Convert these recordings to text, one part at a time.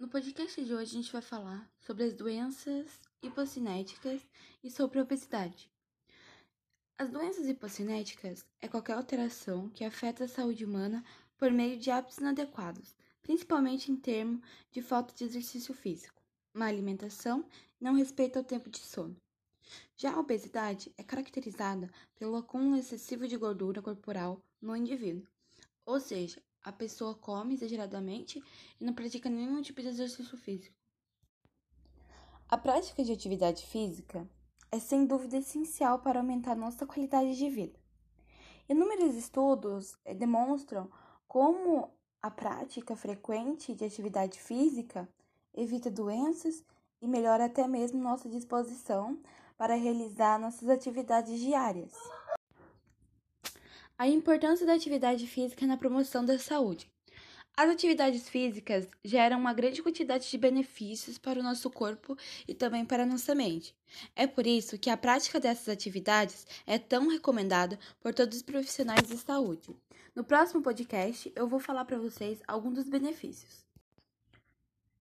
No podcast de hoje a gente vai falar sobre as doenças hipocinéticas e sobre a obesidade. As doenças hipocinéticas é qualquer alteração que afeta a saúde humana por meio de hábitos inadequados, principalmente em termos de falta de exercício físico, má alimentação e não respeito ao tempo de sono. Já a obesidade é caracterizada pelo acúmulo excessivo de gordura corporal no indivíduo, ou seja, a pessoa come exageradamente e não pratica nenhum tipo de exercício físico. A prática de atividade física é sem dúvida essencial para aumentar nossa qualidade de vida. Inúmeros estudos demonstram como a prática frequente de atividade física evita doenças e melhora até mesmo nossa disposição para realizar nossas atividades diárias. A importância da atividade física na promoção da saúde. As atividades físicas geram uma grande quantidade de benefícios para o nosso corpo e também para a nossa mente. É por isso que a prática dessas atividades é tão recomendada por todos os profissionais de saúde. No próximo podcast, eu vou falar para vocês alguns dos benefícios.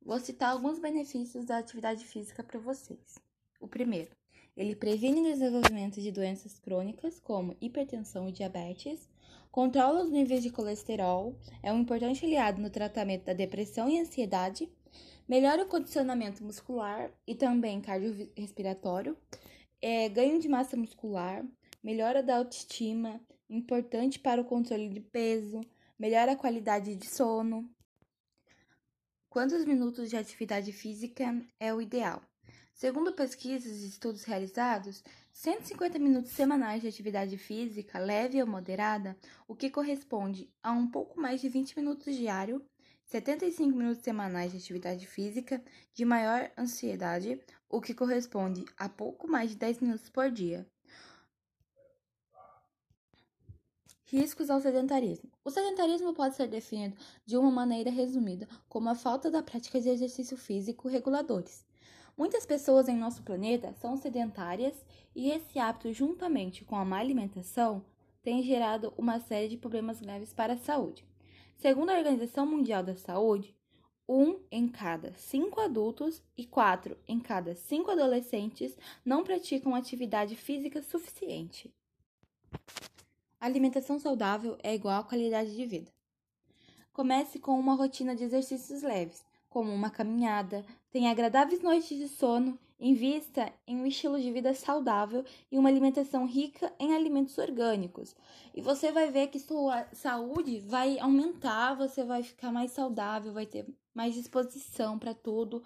Vou citar alguns benefícios da atividade física para vocês. O primeiro. Ele previne o desenvolvimento de doenças crônicas, como hipertensão e diabetes, controla os níveis de colesterol, é um importante aliado no tratamento da depressão e ansiedade, melhora o condicionamento muscular e também cardiorrespiratório, ganho de massa muscular, melhora da autoestima, importante para o controle de peso, melhora a qualidade de sono. Quantos minutos de atividade física é o ideal? Segundo pesquisas e estudos realizados, 150 minutos semanais de atividade física leve ou moderada, o que corresponde a um pouco mais de 20 minutos diário, 75 minutos semanais de atividade física de maior intensidade, o que corresponde a pouco mais de 10 minutos por dia. Riscos ao sedentarismo. O sedentarismo pode ser definido de uma maneira resumida como a falta da prática de exercício físico reguladores. Muitas pessoas em nosso planeta são sedentárias e esse hábito, juntamente com a má alimentação, tem gerado uma série de problemas graves para a saúde. Segundo a Organização Mundial da Saúde, 1 em cada 5 adultos e 4 em cada 5 adolescentes não praticam atividade física suficiente. Alimentação saudável é igual à qualidade de vida. Comece com uma rotina de exercícios leves, como uma caminhada, tenha agradáveis noites de sono, invista em um estilo de vida saudável e uma alimentação rica em alimentos orgânicos. E você vai ver que sua saúde vai aumentar, você vai ficar mais saudável, vai ter mais disposição para tudo.